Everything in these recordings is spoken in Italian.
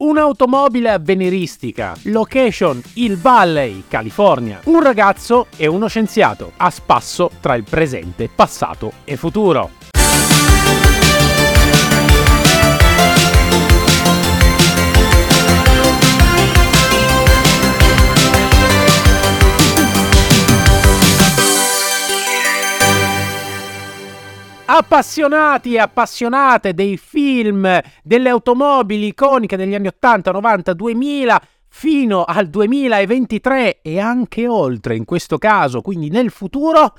Un'automobile avveniristica, location Hill Valley, California, un ragazzo e uno scienziato a spasso tra il presente, passato e futuro. Appassionati e appassionate dei film, delle automobili iconiche degli anni 80, 90, 2000 fino al 2023 e anche oltre in questo caso, quindi nel futuro,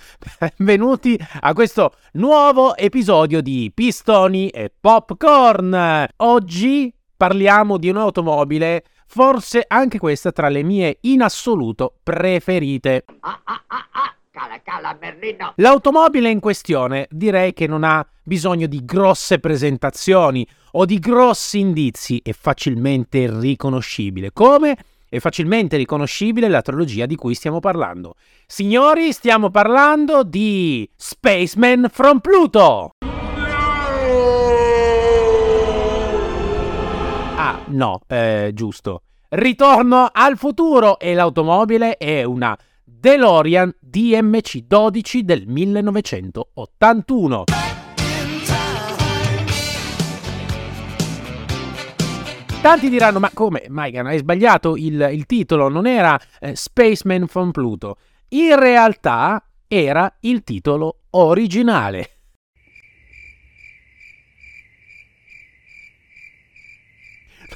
benvenuti a questo nuovo episodio di Pistoni e Popcorn. Oggi parliamo di un'automobile, forse anche questa tra le mie in assoluto preferite. L'automobile in questione direi che non ha bisogno di grosse presentazioni o di grossi indizi, è facilmente riconoscibile. Come? È facilmente riconoscibile la trilogia di cui stiamo parlando. Signori, stiamo parlando di Spaceman from Pluto! Ah, no, giusto. Ritorno al futuro e l'automobile è una DeLorean DMC-12 del 1981. Tanti diranno, ma come, Maigan, hai sbagliato il titolo, non era Spaceman from Pluto. In realtà era il titolo originale.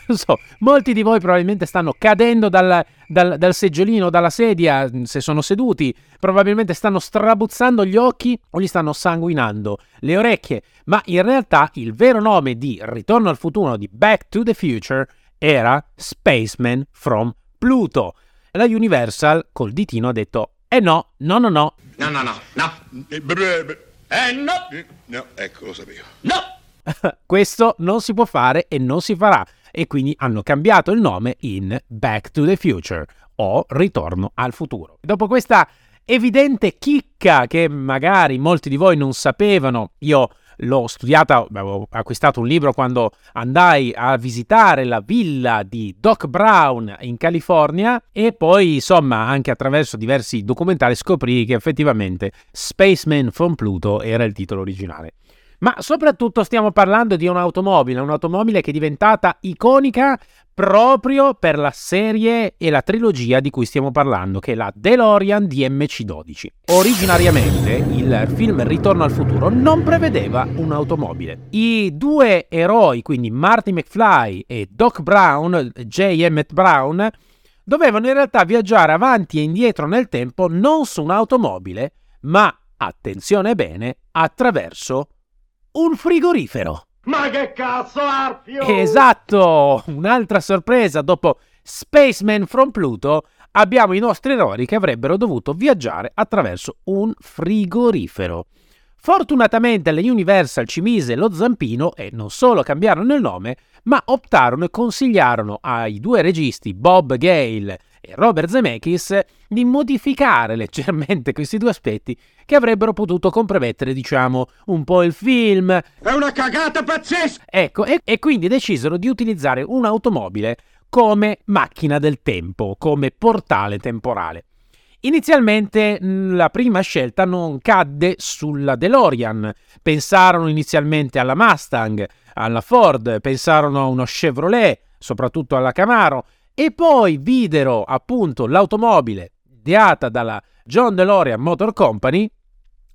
Lo so, molti di voi probabilmente stanno cadendo dal seggiolino, dalla sedia, se sono seduti, probabilmente stanno strabuzzando gli occhi o gli stanno sanguinando le orecchie, ma in realtà il vero nome di Ritorno al Futuro, di Back to the Future, era Spaceman from Pluto. La Universal col ditino ha detto, no, ecco, lo sapevo, no! Questo non si può fare e non si farà, e quindi hanno cambiato il nome in Back to the Future o Ritorno al Futuro. Dopo questa evidente chicca che magari molti di voi non sapevano, io l'ho studiata, avevo acquistato un libro quando andai a visitare la villa di Doc Brown in California e poi insomma anche attraverso diversi documentari scoprì che effettivamente Spaceman from Pluto era il titolo originale. Ma soprattutto stiamo parlando di un'automobile che è diventata iconica proprio per la serie e la trilogia di cui stiamo parlando, che è la DeLorean DMC-12. Originariamente il film Ritorno al Futuro non prevedeva un'automobile. I due eroi, quindi Marty McFly e Doc Brown, J. Emmett Brown, dovevano in realtà viaggiare avanti e indietro nel tempo non su un'automobile, ma, attenzione bene, attraverso un frigorifero. Ma che cazzo, Arpio? Esatto, un'altra sorpresa. Dopo Spaceman from Pluto abbiamo i nostri eroi che avrebbero dovuto viaggiare attraverso un frigorifero. Fortunatamente la Universal ci mise lo zampino e non solo cambiarono il nome, ma optarono e consigliarono ai due registi Bob Gale e Robert Zemeckis di modificare leggermente questi due aspetti che avrebbero potuto compromettere, diciamo, un po' il film. È una cagata pazzesca! Ecco, e quindi decisero di utilizzare un'automobile come macchina del tempo, come portale temporale. Inizialmente la prima scelta non cadde sulla DeLorean, pensarono inizialmente alla Mustang, alla Ford, pensarono a uno Chevrolet, soprattutto alla Camaro, e poi videro appunto l'automobile ideata dalla John DeLorean Motor Company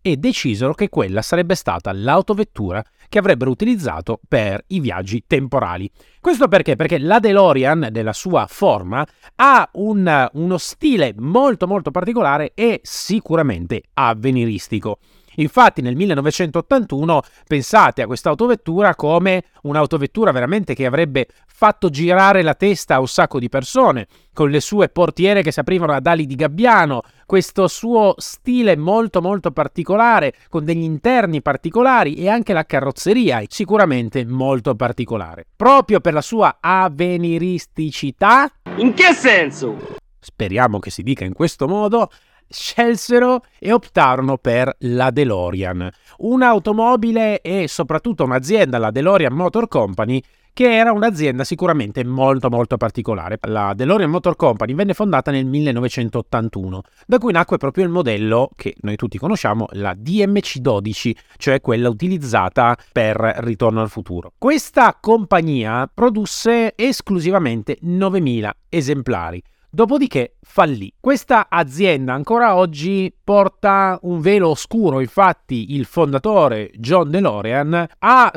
e decisero che quella sarebbe stata l'autovettura che avrebbero utilizzato per i viaggi temporali. Questo perché? Perché la DeLorean, nella sua forma, ha uno stile molto molto particolare e sicuramente avveniristico. Infatti nel 1981 pensate a quest'autovettura come un'autovettura veramente che avrebbe fatto girare la testa a un sacco di persone, con le sue portiere che si aprivano ad ali di gabbiano, questo suo stile molto molto particolare, con degli interni particolari e anche la carrozzeria sicuramente molto particolare. Proprio per la sua avveniristicità, in che senso? Speriamo che si dica in questo modo, scelsero e optarono per la DeLorean, un'automobile e soprattutto un'azienda, la DeLorean Motor Company, che era un'azienda sicuramente molto molto particolare. La DeLorean Motor Company venne fondata nel 1981, da cui nacque proprio il modello che noi tutti conosciamo, la DMC-12, cioè quella utilizzata per Ritorno al Futuro. Questa compagnia produsse esclusivamente 9.000 esemplari. Dopodiché fallì. Questa azienda ancora oggi porta un velo oscuro, infatti il fondatore John DeLorean ha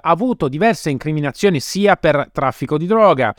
avuto diverse incriminazioni sia per traffico di droga,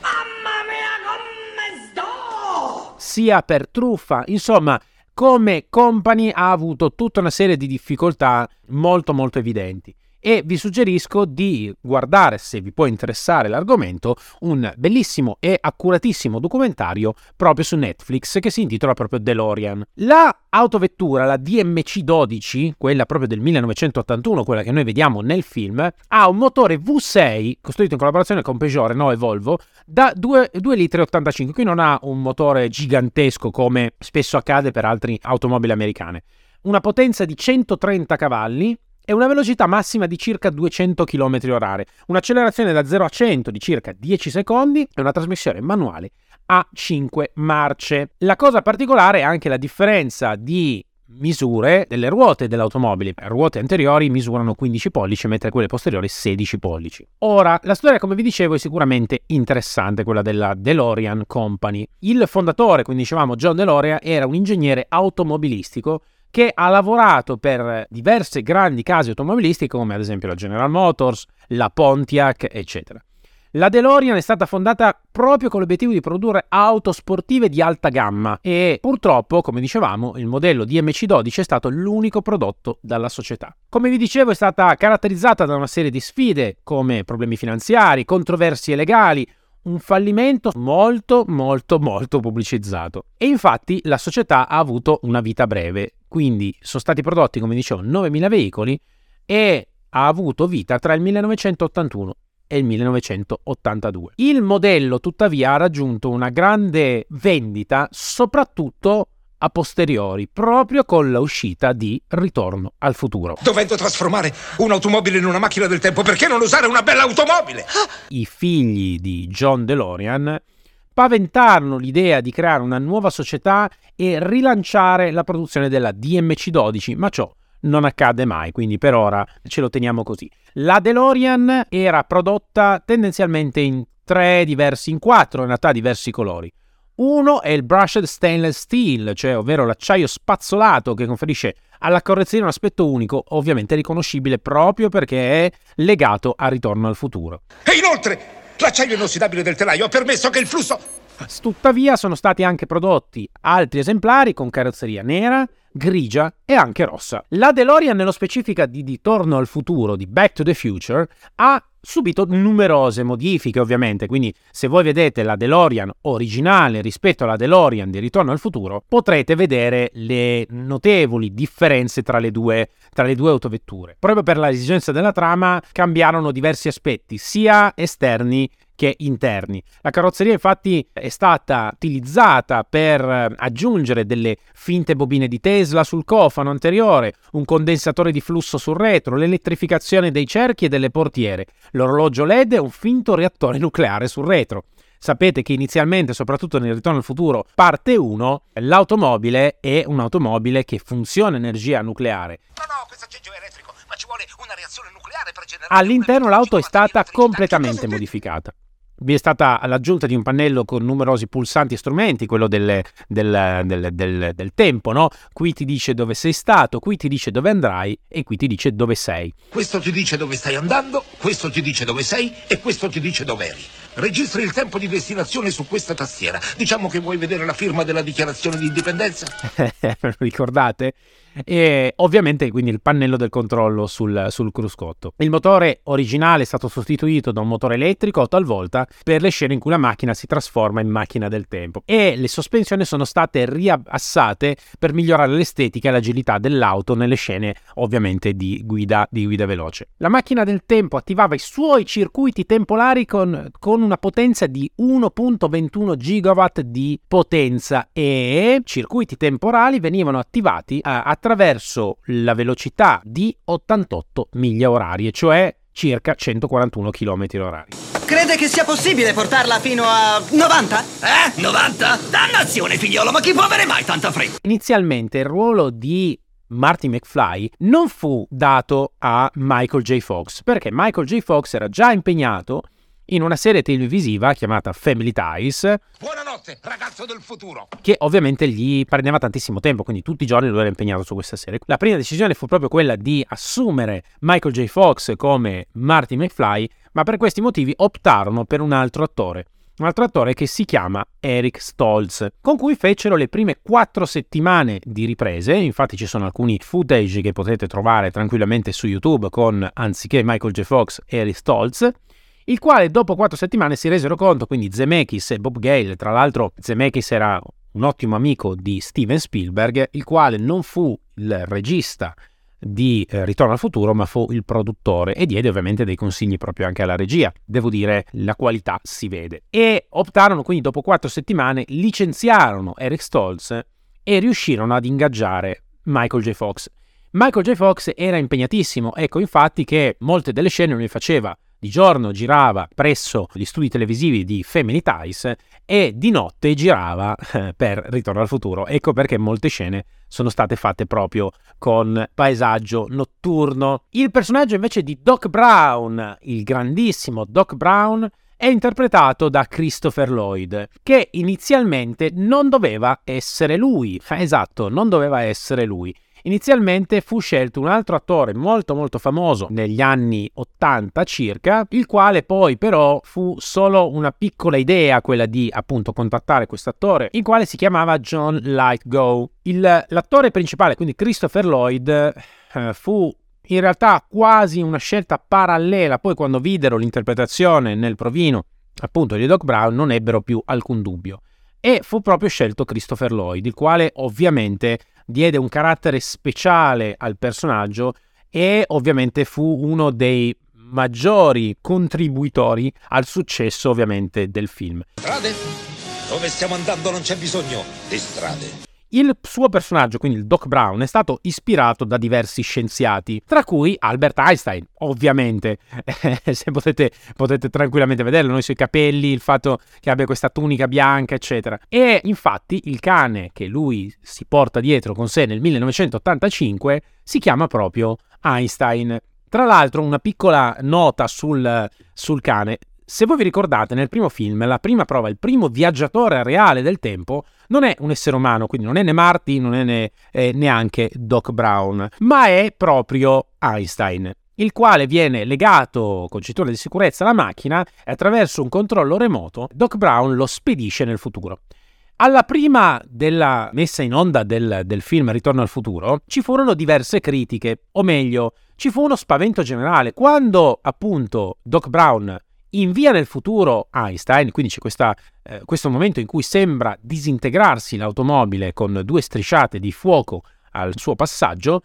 sia per truffa, insomma come company ha avuto tutta una serie di difficoltà molto molto evidenti. E vi suggerisco di guardare, se vi può interessare l'argomento, un bellissimo e accuratissimo documentario proprio su Netflix che si intitola proprio DeLorean. La autovettura, la DMC-12, quella proprio del 1981, quella che noi vediamo nel film, ha un motore V6 costruito in collaborazione con Peugeot, Renault e Volvo da 2,85 litri. Qui non ha un motore gigantesco come spesso accade per altre automobili americane. Una potenza di 130 cavalli e una velocità massima di circa 200 km/h, un'accelerazione da 0 a 100 di circa 10 secondi e una trasmissione manuale a 5 marce. La cosa particolare è anche la differenza di misure delle ruote dell'automobile. Le ruote anteriori misurano 15 pollici, mentre quelle posteriori 16 pollici. Ora, la storia, come vi dicevo, è sicuramente interessante, quella della DeLorean Company. Il fondatore, quindi dicevamo John DeLorean, era un ingegnere automobilistico che ha lavorato per diverse grandi case automobilistiche come ad esempio la General Motors, la Pontiac, eccetera. La DeLorean è stata fondata proprio con l'obiettivo di produrre auto sportive di alta gamma e purtroppo, come dicevamo, il modello DMC-12 è stato l'unico prodotto dalla società. Come vi dicevo, è stata caratterizzata da una serie di sfide come problemi finanziari, controversie legali, un fallimento molto molto molto pubblicizzato. E infatti la società ha avuto una vita breve. Quindi sono stati prodotti, come dicevo, 9.000 veicoli e ha avuto vita tra il 1981 e il 1982. Il modello, tuttavia, ha raggiunto una grande vendita, soprattutto a posteriori, proprio con l'uscita di Ritorno al Futuro. Dovendo trasformare un'automobile in una macchina del tempo, perché non usare una bella automobile? I figli di John DeLorean paventarono l'idea di creare una nuova società e rilanciare la produzione della DMC-12, ma ciò non accade mai, quindi per ora ce lo teniamo così. La DeLorean era prodotta tendenzialmente in quattro in realtà diversi colori. Uno è il brushed stainless steel, cioè ovvero l'acciaio spazzolato che conferisce alla carrozzeria un aspetto unico, ovviamente riconoscibile proprio perché è legato a Ritorno al Futuro. E inoltre l'acciaio inossidabile del telaio ha permesso che il flusso... Tuttavia sono stati anche prodotti altri esemplari con carrozzeria nera, grigia e anche rossa. La DeLorean, nello specifico di Ritorno al Futuro, di Back to the Future, ha subito numerose modifiche ovviamente, quindi se voi vedete la DeLorean originale rispetto alla DeLorean di Ritorno al Futuro potrete vedere le notevoli differenze tra le due autovetture. Proprio per la esigenza della trama cambiarono diversi aspetti, sia esterni che interni. La carrozzeria infatti è stata utilizzata per aggiungere delle finte bobine di Tesla sul cofano anteriore, un condensatore di flusso sul retro, l'elettrificazione dei cerchi e delle portiere, l'orologio LED e un finto reattore nucleare sul retro. Sapete che inizialmente, soprattutto nel Ritorno al Futuro parte 1, l'automobile è un'automobile che funziona energia nucleare. No, questo aggeggio elettrico, ma ci vuole una reazione nucleare per generare... All'interno l'auto è stata completamente modificata. Vi è stata l'aggiunta di un pannello con numerosi pulsanti e strumenti, quello del tempo, no? Qui ti dice dove sei stato, qui ti dice dove andrai e qui ti dice dove sei. Questo ti dice dove stai andando, questo ti dice dove sei e questo ti dice dove eri. Registri il tempo di destinazione su questa tastiera. Diciamo che vuoi vedere la firma della dichiarazione di indipendenza? Ricordate? E ovviamente quindi il pannello del controllo sul cruscotto. Il motore originale è stato sostituito da un motore elettrico talvolta per le scene in cui la macchina si trasforma in macchina del tempo, e le sospensioni sono state riabbassate per migliorare l'estetica e l'agilità dell'auto nelle scene ovviamente di guida veloce. La macchina del tempo attivava i suoi circuiti temporali con una potenza di 1.21 gigawatt di potenza, e circuiti temporali venivano attivati attraverso la velocità di 88 miglia orarie, cioè circa 141 km/h. Crede che sia possibile portarla fino a 90? 90? Dannazione, figliolo, ma chi può avere mai tanta fretta? Inizialmente il ruolo di Marty McFly non fu dato a Michael J. Fox, perché Michael J. Fox era già impegnato in una serie televisiva chiamata Family Ties. Buonanotte, ragazzo del futuro! Che ovviamente gli prendeva tantissimo tempo, quindi tutti i giorni lui era impegnato su questa serie. La prima decisione fu proprio quella di assumere Michael J. Fox come Marty McFly, ma per questi motivi optarono per un altro attore che si chiama Eric Stoltz, con cui fecero le prime 4 settimane di riprese. Infatti ci sono alcuni footage che potete trovare tranquillamente su YouTube con, anziché Michael J. Fox, Eric Stoltz, il quale dopo 4 settimane si resero conto, quindi Zemeckis e Bob Gale. Tra l'altro Zemeckis era un ottimo amico di Steven Spielberg, il quale non fu il regista di Ritorno al Futuro, ma fu il produttore, e diede ovviamente dei consigli proprio anche alla regia. Devo dire, la qualità si vede. E optarono quindi, dopo 4 settimane, licenziarono Eric Stoltz e riuscirono ad ingaggiare Michael J. Fox. Michael J. Fox era impegnatissimo, ecco infatti che molte delle scene non le faceva. Di giorno girava presso gli studi televisivi di Family Ties e di notte girava per Ritorno al Futuro. Ecco perché molte scene sono state fatte proprio con paesaggio notturno. Il personaggio invece di Doc Brown, il grandissimo Doc Brown, è interpretato da Christopher Lloyd, che inizialmente non doveva essere lui. Esatto, non doveva essere lui. Inizialmente fu scelto un altro attore molto famoso negli anni 80 circa, il quale poi però fu solo una piccola idea, quella di appunto contattare quest'attore, il quale si chiamava John Lithgow. L'attore principale, quindi Christopher Lloyd, fu in realtà quasi una scelta parallela. Poi quando videro l'interpretazione nel provino appunto di Doc Brown non ebbero più alcun dubbio. E fu proprio scelto Christopher Lloyd, il quale ovviamente diede un carattere speciale al personaggio e ovviamente fu uno dei maggiori contributori al successo ovviamente del film. Strade? Dove stiamo andando non c'è bisogno di strade. Il suo personaggio, quindi il Doc Brown, è stato ispirato da diversi scienziati, tra cui Albert Einstein, ovviamente. Se potete tranquillamente vederlo, noi sui capelli, il fatto che abbia questa tunica bianca, eccetera. E infatti il cane che lui si porta dietro con sé nel 1985 si chiama proprio Einstein. Tra l'altro una piccola nota sul cane. Se voi vi ricordate, nel primo film, la prima prova, il primo viaggiatore reale del tempo non è un essere umano, quindi non è né Marty, non è neanche Doc Brown, ma è proprio Einstein, il quale viene legato con cintura di sicurezza alla macchina e attraverso un controllo remoto Doc Brown lo spedisce nel futuro. Alla prima della messa in onda del film Ritorno al Futuro ci furono diverse critiche, o meglio, ci fu uno spavento generale quando appunto Doc Brown invia nel futuro Einstein, quindi c'è questo momento in cui sembra disintegrarsi l'automobile con 2 strisciate di fuoco al suo passaggio.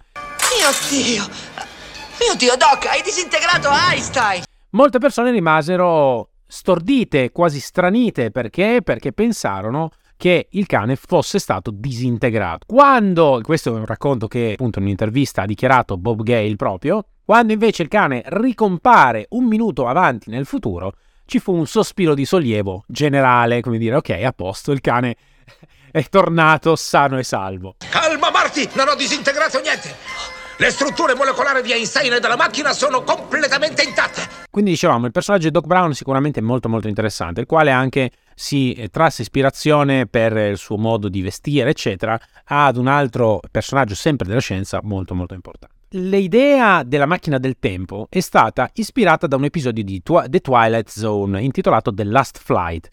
Mio Dio, Doc, hai disintegrato Einstein! Molte persone rimasero stordite, quasi stranite, perché pensarono che il cane fosse stato disintegrato. Quando, questo è un racconto che appunto in un'intervista ha dichiarato Bob Gale proprio, quando invece il cane ricompare 1 minuto avanti nel futuro, ci fu un sospiro di sollievo generale, come dire, ok, a posto, il cane è tornato sano e salvo. Calma Marty, non ho disintegrato niente! Le strutture molecolari di Einstein e della macchina sono completamente intatte! Quindi dicevamo, il personaggio di Doc Brown sicuramente è molto interessante, il quale anche si trasse ispirazione per il suo modo di vestire, eccetera, ad un altro personaggio sempre della scienza molto importante. L'idea della macchina del tempo è stata ispirata da un episodio di The Twilight Zone intitolato The Last Flight.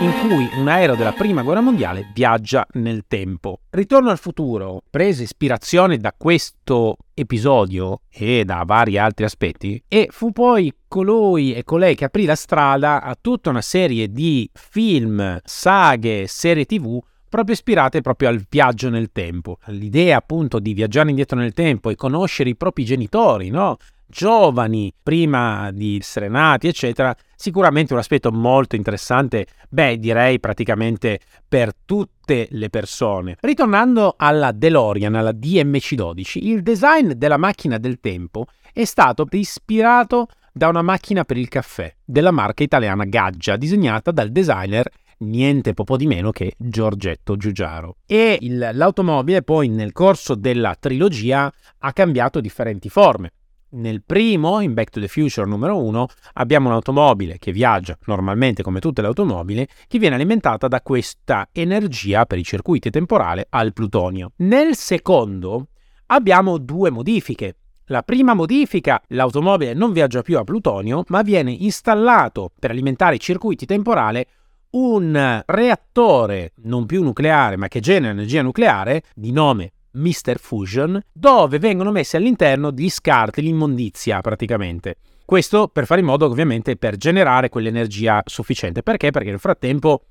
In cui un aereo della prima guerra mondiale viaggia nel tempo. Ritorno al futuro prese ispirazione da questo episodio e da vari altri aspetti, e fu poi colui e colei che aprì la strada a tutta una serie di film, saghe, serie TV proprio ispirate proprio al viaggio nel tempo. L'idea appunto di viaggiare indietro nel tempo e conoscere i propri genitori, no? giovani prima di essere nati, eccetera. Sicuramente un aspetto molto interessante, direi praticamente per tutte le persone. Ritornando alla DeLorean, alla DMC-12, il design della macchina del tempo è stato ispirato da una macchina per il caffè della marca italiana Gaggia, disegnata dal designer niente poco di meno che Giorgetto Giugiaro. E l'automobile poi nel corso della trilogia ha cambiato differenti forme. Nel primo, in Back to the Future numero 1, abbiamo un'automobile che viaggia normalmente come tutte le automobili, che viene alimentata da questa energia per i circuiti temporale al plutonio. Nel secondo abbiamo due modifiche. La prima modifica, l'automobile non viaggia più a plutonio, ma viene installato per alimentare i circuiti temporale un reattore non più nucleare, ma che genera energia nucleare, di nome Mr. Fusion, dove vengono messi all'interno gli scarti, l'immondizia praticamente. Questo per fare in modo ovviamente per generare quell'energia sufficiente. Perché? Perché nel frattempo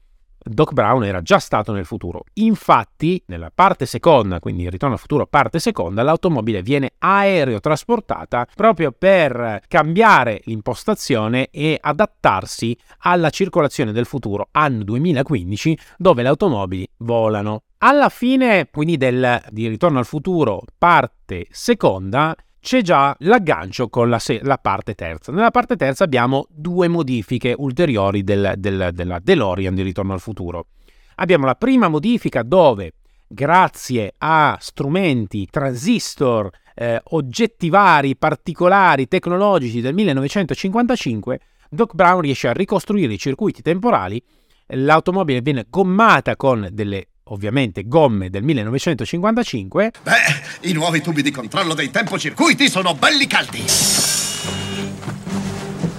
Doc Brown era già stato nel futuro. Infatti nella parte seconda, quindi il Ritorno al Futuro parte seconda, l'automobile viene aerotrasportata proprio per cambiare l'impostazione e adattarsi alla circolazione del futuro, anno 2015, dove le automobili volano. Alla fine quindi di Ritorno al Futuro parte seconda c'è già l'aggancio con la parte terza. Nella parte terza abbiamo due modifiche ulteriori della DeLorean di Ritorno al Futuro. Abbiamo la prima modifica dove, grazie a strumenti, transistor, oggetti vari, particolari, tecnologici del 1955, Doc Brown riesce a ricostruire i circuiti temporali. L'automobile viene gommata con delle ovviamente gomme del 1955. I nuovi tubi di controllo dei tempocircuiti sono belli caldi.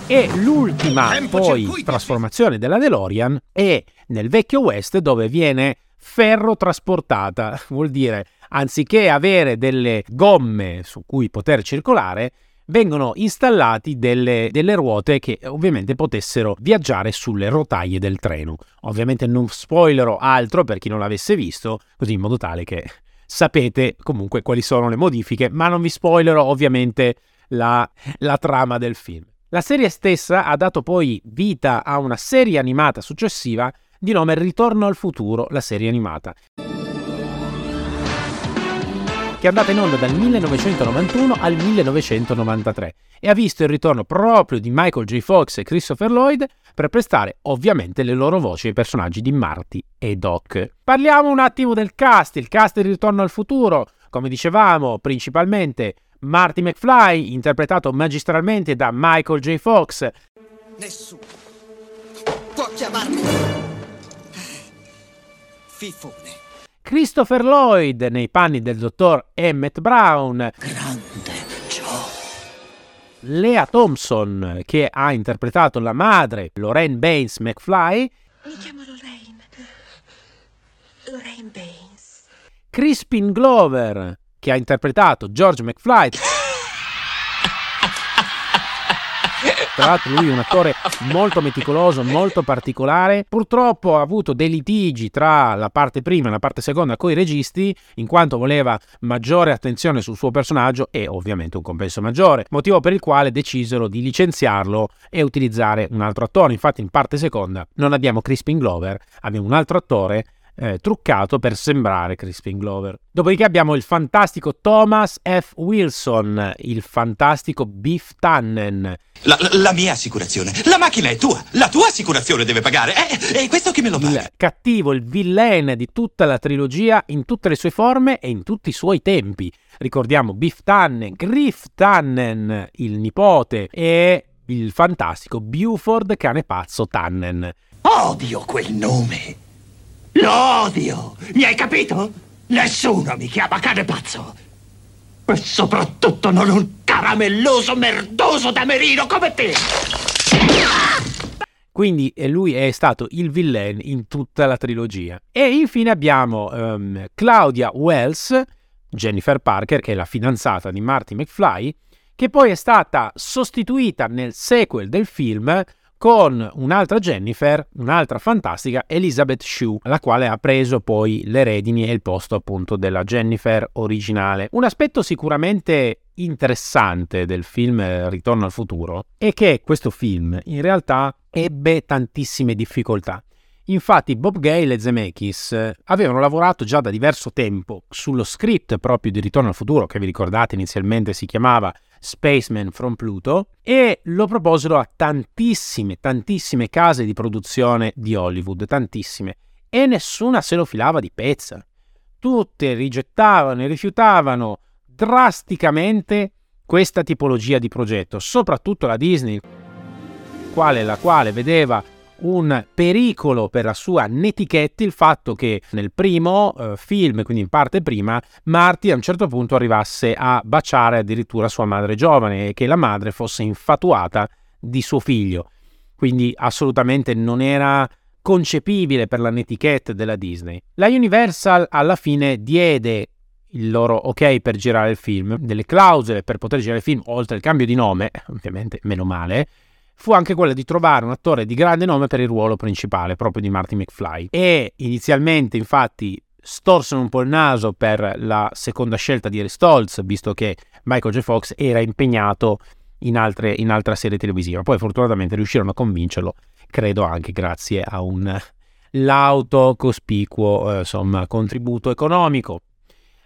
E l'ultima poi trasformazione della DeLorean è nel vecchio West, dove viene ferro trasportata. Vuol dire, anziché avere delle gomme su cui poter circolare, vengono installati delle ruote che ovviamente potessero viaggiare sulle rotaie del treno. Ovviamente non spoilerò altro per chi non l'avesse visto, così in modo tale che sapete comunque quali sono le modifiche, ma non vi spoilerò ovviamente la trama del film. La serie stessa ha dato poi vita a una serie animata successiva di nome Ritorno al Futuro, la serie animata, che è andata in onda dal 1991 al 1993 e ha visto il ritorno proprio di Michael J. Fox e Christopher Lloyd per prestare ovviamente le loro voci ai personaggi di Marty e Doc. Parliamo un attimo del cast. Il cast di Ritorno al Futuro, come dicevamo, principalmente Marty McFly, interpretato magistralmente da Michael J. Fox. Nessuno può chiamarmi fifone. Christopher Lloyd nei panni del dottor Emmett Brown. Grande Joe. Lea Thompson, che ha interpretato la madre, Lorraine Baines McFly. Mi chiamo Lorraine. Lorraine Baines. Crispin Glover, che ha interpretato George McFly. Tra l'altro lui è un attore molto meticoloso, molto particolare. Purtroppo ha avuto dei litigi tra la parte prima e la parte seconda coi registi, in quanto voleva maggiore attenzione sul suo personaggio e ovviamente un compenso maggiore, motivo per il quale decisero di licenziarlo e utilizzare un altro attore. Infatti in parte seconda non abbiamo Crispin Glover, abbiamo un altro attore truccato per sembrare Crispin Glover. Dopodiché abbiamo il fantastico Thomas F. Wilson, il fantastico Biff Tannen. La mia assicurazione, la macchina è tua, la tua assicurazione deve pagare, è questo che me lo paga. Il cattivo, il villain di tutta la trilogia, in tutte le sue forme e in tutti i suoi tempi. Ricordiamo Biff Tannen, Griff Tannen, il nipote, e il fantastico Buford cane pazzo Tannen. Odio quel nome! Lo odio! Mi hai capito? Nessuno mi chiama cane pazzo! E soprattutto non un caramelloso merdoso da merino come te! Quindi lui è stato il villain in tutta la trilogia. E infine abbiamo Claudia Wells, Jennifer Parker, che è la fidanzata di Marty McFly, che poi è stata sostituita nel sequel del film con un'altra Jennifer, un'altra fantastica, Elizabeth Shue, la quale ha preso poi le redini e il posto appunto della Jennifer originale. Un aspetto sicuramente interessante del film Ritorno al Futuro è che questo film in realtà ebbe tantissime difficoltà. Infatti Bob Gale e Zemeckis avevano lavorato già da diverso tempo sullo script proprio di Ritorno al Futuro, che vi ricordate inizialmente si chiamava Spaceman from Pluto, e lo proposero a tantissime case di produzione di Hollywood, tantissime, e nessuna se lo filava di pezza. Tutte rigettavano e rifiutavano drasticamente questa tipologia di progetto, soprattutto la Disney, la quale vedeva un pericolo per la sua Netiquette il fatto che nel primo film, quindi in parte prima, Marty a un certo punto arrivasse a baciare addirittura sua madre giovane e che la madre fosse infatuata di suo figlio. Quindi assolutamente non era concepibile per la Netiquette della Disney. La Universal alla fine diede il loro ok per girare il film, delle clausole per poter girare il film, oltre il cambio di nome, ovviamente meno male, fu anche quella di trovare un attore di grande nome per il ruolo principale, proprio di Marty McFly. E inizialmente, infatti, storsero un po' il naso per la seconda scelta di Eric Stoltz, visto che Michael J. Fox era impegnato in altra serie televisiva. Poi, fortunatamente, riuscirono a convincerlo, credo anche grazie a un lauto cospicuo contributo economico.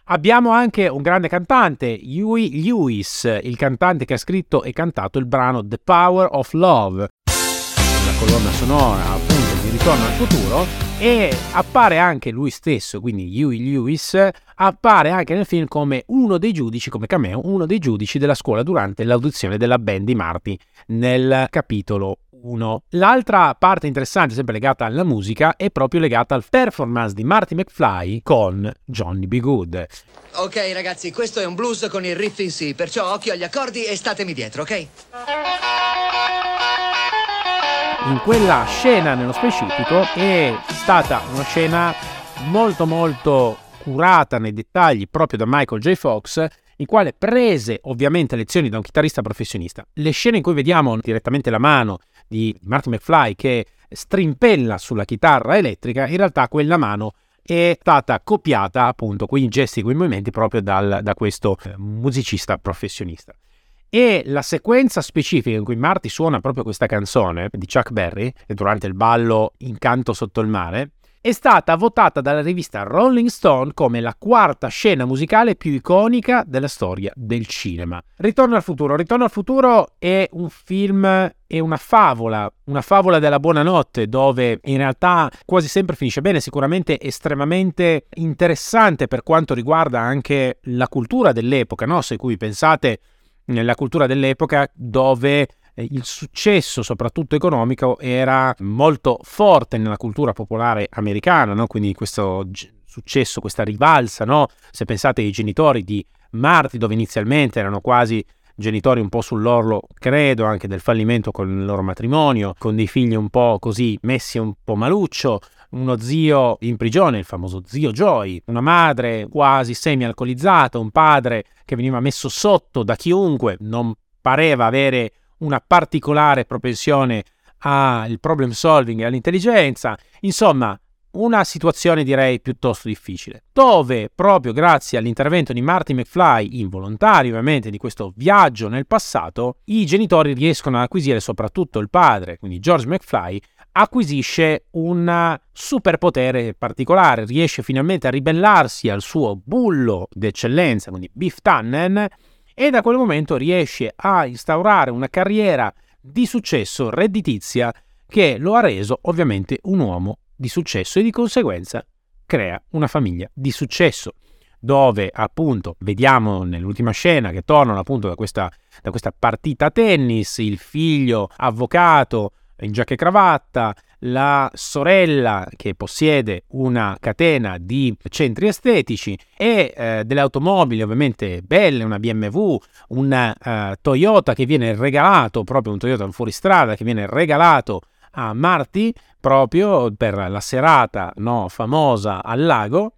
Abbiamo anche un grande cantante, Huey Lewis, il cantante che ha scritto e cantato il brano The Power of Love, la colonna sonora appunto di Ritorno al Futuro, e appare anche lui stesso, quindi Huey Lewis, appare anche nel film come uno dei giudici, come cameo, uno dei giudici della scuola durante l'audizione della band di Marty nel capitolo 1. L'altra parte interessante, sempre legata alla musica, è proprio legata al performance di Marty McFly con Johnny B. Goode. Ok ragazzi, questo è un blues con il riff in si, perciò occhio agli accordi e statemi dietro, ok? In quella scena nello specifico è stata una scena molto curata nei dettagli proprio da Michael J. Fox, il quale prese ovviamente lezioni da un chitarrista professionista. Le scene in cui vediamo direttamente la mano di Marty McFly che strimpella sulla chitarra elettrica, in realtà quella mano è stata copiata appunto con i gesti e quei movimenti proprio da questo musicista professionista. E la sequenza specifica in cui Marty suona proprio questa canzone di Chuck Berry durante il ballo Incanto sotto il mare è stata votata dalla rivista Rolling Stone come la quarta scena musicale più iconica della storia del cinema. Ritorno al futuro è un film, è una favola della buonanotte, dove in realtà quasi sempre finisce bene, sicuramente estremamente interessante per quanto riguarda anche la cultura dell'epoca, no? Se cui pensate nella cultura dell'epoca dove il successo, soprattutto economico, era molto forte nella cultura popolare americana, no? Quindi questo successo, questa rivalsa, no? Se pensate ai genitori di Marty, dove inizialmente erano quasi genitori un po' sull'orlo, credo, anche del fallimento con il loro matrimonio, con dei figli un po' così messi un po' maluccio, uno zio in prigione, il famoso zio Joy, una madre quasi semi-alcolizzata, un padre che veniva messo sotto da chiunque, non pareva avere una particolare propensione al problem solving e all'intelligenza. Insomma, una situazione direi piuttosto difficile, dove proprio grazie all'intervento di Marty McFly, involontario ovviamente, di questo viaggio nel passato, i genitori riescono ad acquisire, soprattutto il padre, quindi George McFly, acquisisce un superpotere particolare, riesce finalmente a ribellarsi al suo bullo d'eccellenza, quindi Biff Tannen, e da quel momento riesce a instaurare una carriera di successo redditizia che lo ha reso ovviamente un uomo di successo e di conseguenza crea una famiglia di successo, dove appunto vediamo nell'ultima scena che tornano appunto da questa partita a tennis, il figlio avvocato in giacca e cravatta, la sorella che possiede una catena di centri estetici e delle automobili ovviamente belle, una BMW, una Toyota che viene regalato, proprio un Toyota fuoristrada che viene regalato a Marty proprio per la serata, no, famosa al lago,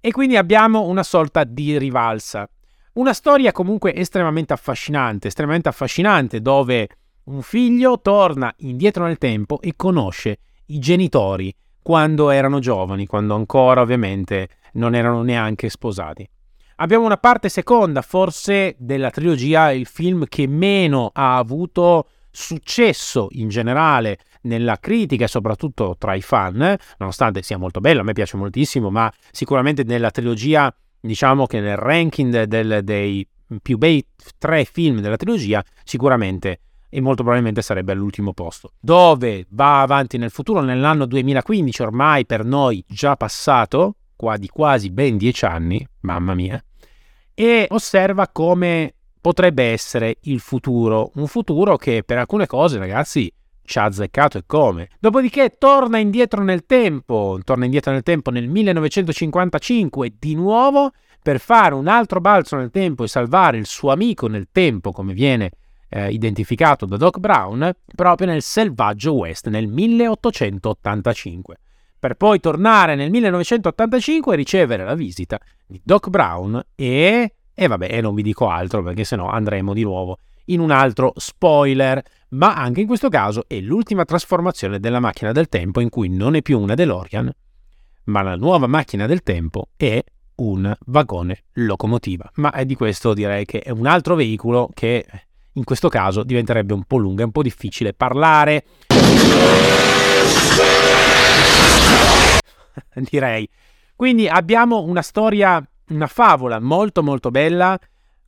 e quindi abbiamo una sorta di rivalsa. Una storia comunque estremamente affascinante, dove Un figlio torna indietro nel tempo e conosce i genitori quando erano giovani, quando ancora ovviamente non erano neanche sposati. Abbiamo una parte seconda, forse della trilogia, il film che meno ha avuto successo in generale nella critica e soprattutto tra i fan, nonostante sia molto bello, a me piace moltissimo, ma sicuramente nella trilogia, diciamo che nel ranking dei più bei tre film della trilogia, sicuramente e molto probabilmente sarebbe all'ultimo posto. Dove va avanti nel futuro, nell'anno 2015, ormai per noi già passato, quasi ben 10 anni, mamma mia, e osserva come potrebbe essere il futuro, un futuro che per alcune cose, ragazzi, ci ha azzeccato e come. Dopodiché torna indietro nel tempo nel 1955 di nuovo per fare un altro balzo nel tempo e salvare il suo amico nel tempo, come viene identificato da Doc Brown, proprio nel selvaggio West nel 1885, per poi tornare nel 1985 e ricevere la visita di Doc Brown e non vi dico altro perché sennò andremo di nuovo in un altro spoiler, ma anche in questo caso è l'ultima trasformazione della macchina del tempo in cui non è più una DeLorean, ma la nuova macchina del tempo è un vagone locomotiva, ma è di questo direi che è un altro veicolo che in questo caso diventerebbe un po' lunga, un po' difficile parlare. Direi. Quindi abbiamo una storia, una favola molto molto bella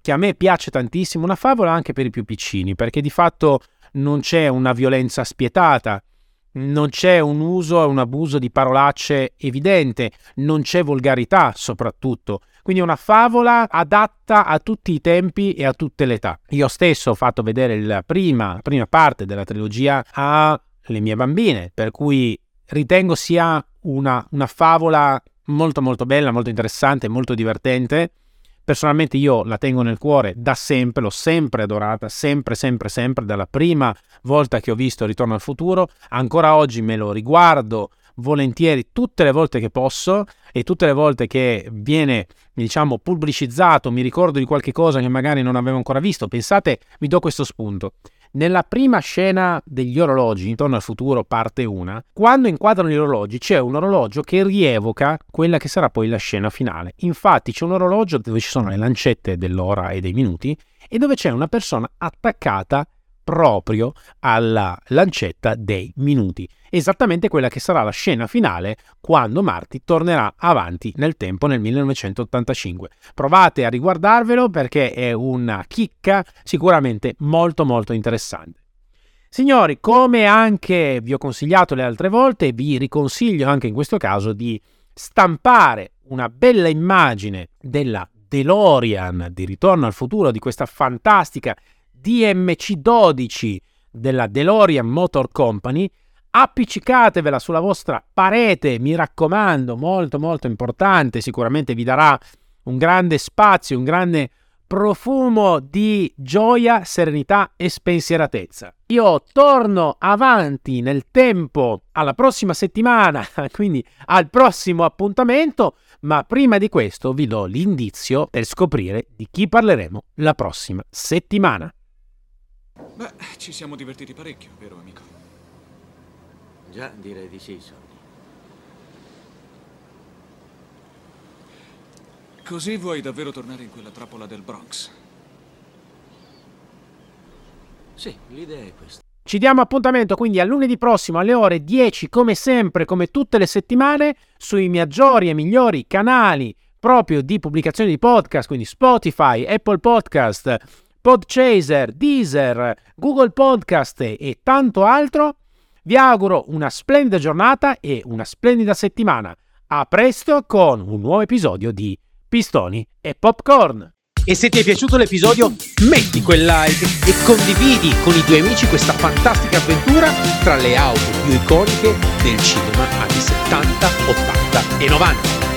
che a me piace tantissimo, una favola anche per i più piccini, perché di fatto non c'è una violenza spietata, non c'è un uso e un abuso di parolacce evidente, non c'è volgarità soprattutto. Quindi è una favola adatta a tutti i tempi e a tutte le età. Io stesso ho fatto vedere la prima parte della trilogia alle mie bambine, per cui ritengo sia una favola molto molto bella, molto interessante, molto divertente. Personalmente io la tengo nel cuore da sempre, l'ho sempre adorata, sempre, dalla prima volta che ho visto Ritorno al Futuro. Ancora oggi me lo riguardo volentieri tutte le volte che posso e tutte le volte che viene, diciamo, pubblicizzato, mi ricordo di qualche cosa che magari non avevo ancora visto. Pensate, vi do questo spunto. Nella prima scena degli orologi, Ritorno al Futuro parte 1, quando inquadrano gli orologi c'è un orologio che rievoca quella che sarà poi la scena finale. Infatti c'è un orologio dove ci sono le lancette dell'ora e dei minuti e dove c'è una persona attaccata proprio alla lancetta dei minuti, esattamente quella che sarà la scena finale quando Marty tornerà avanti nel tempo nel 1985. Provate a riguardarvelo perché è una chicca sicuramente molto molto interessante. Signori, come anche vi ho consigliato le altre volte, vi riconsiglio anche in questo caso di stampare una bella immagine della DeLorean di Ritorno al Futuro, di questa fantastica DMC-12 della DeLorean Motor Company, appiccicatevela sulla vostra parete, mi raccomando, molto molto importante, sicuramente vi darà un grande spazio, un grande profumo di gioia, serenità e spensieratezza. Io torno avanti nel tempo alla prossima settimana, quindi al prossimo appuntamento, ma prima di questo vi do l'indizio per scoprire di chi parleremo la prossima settimana. Beh, ci siamo divertiti parecchio, vero amico? Già, direi di sì, Sonny. Così vuoi davvero tornare in quella trappola del Bronx? Sì, l'idea è questa. Ci diamo appuntamento quindi a lunedì prossimo alle ore 10, come sempre, come tutte le settimane, sui maggiori e migliori canali proprio di pubblicazione di podcast, quindi Spotify, Apple Podcast, Podchaser, Deezer, Google Podcast e tanto altro. Vi auguro una splendida giornata e una splendida settimana. A presto con un nuovo episodio di Pistoni e Popcorn. E se ti è piaciuto l'episodio, metti quel like e condividi con i tuoi amici questa fantastica avventura tra le auto più iconiche del cinema anni 70, 80 e 90.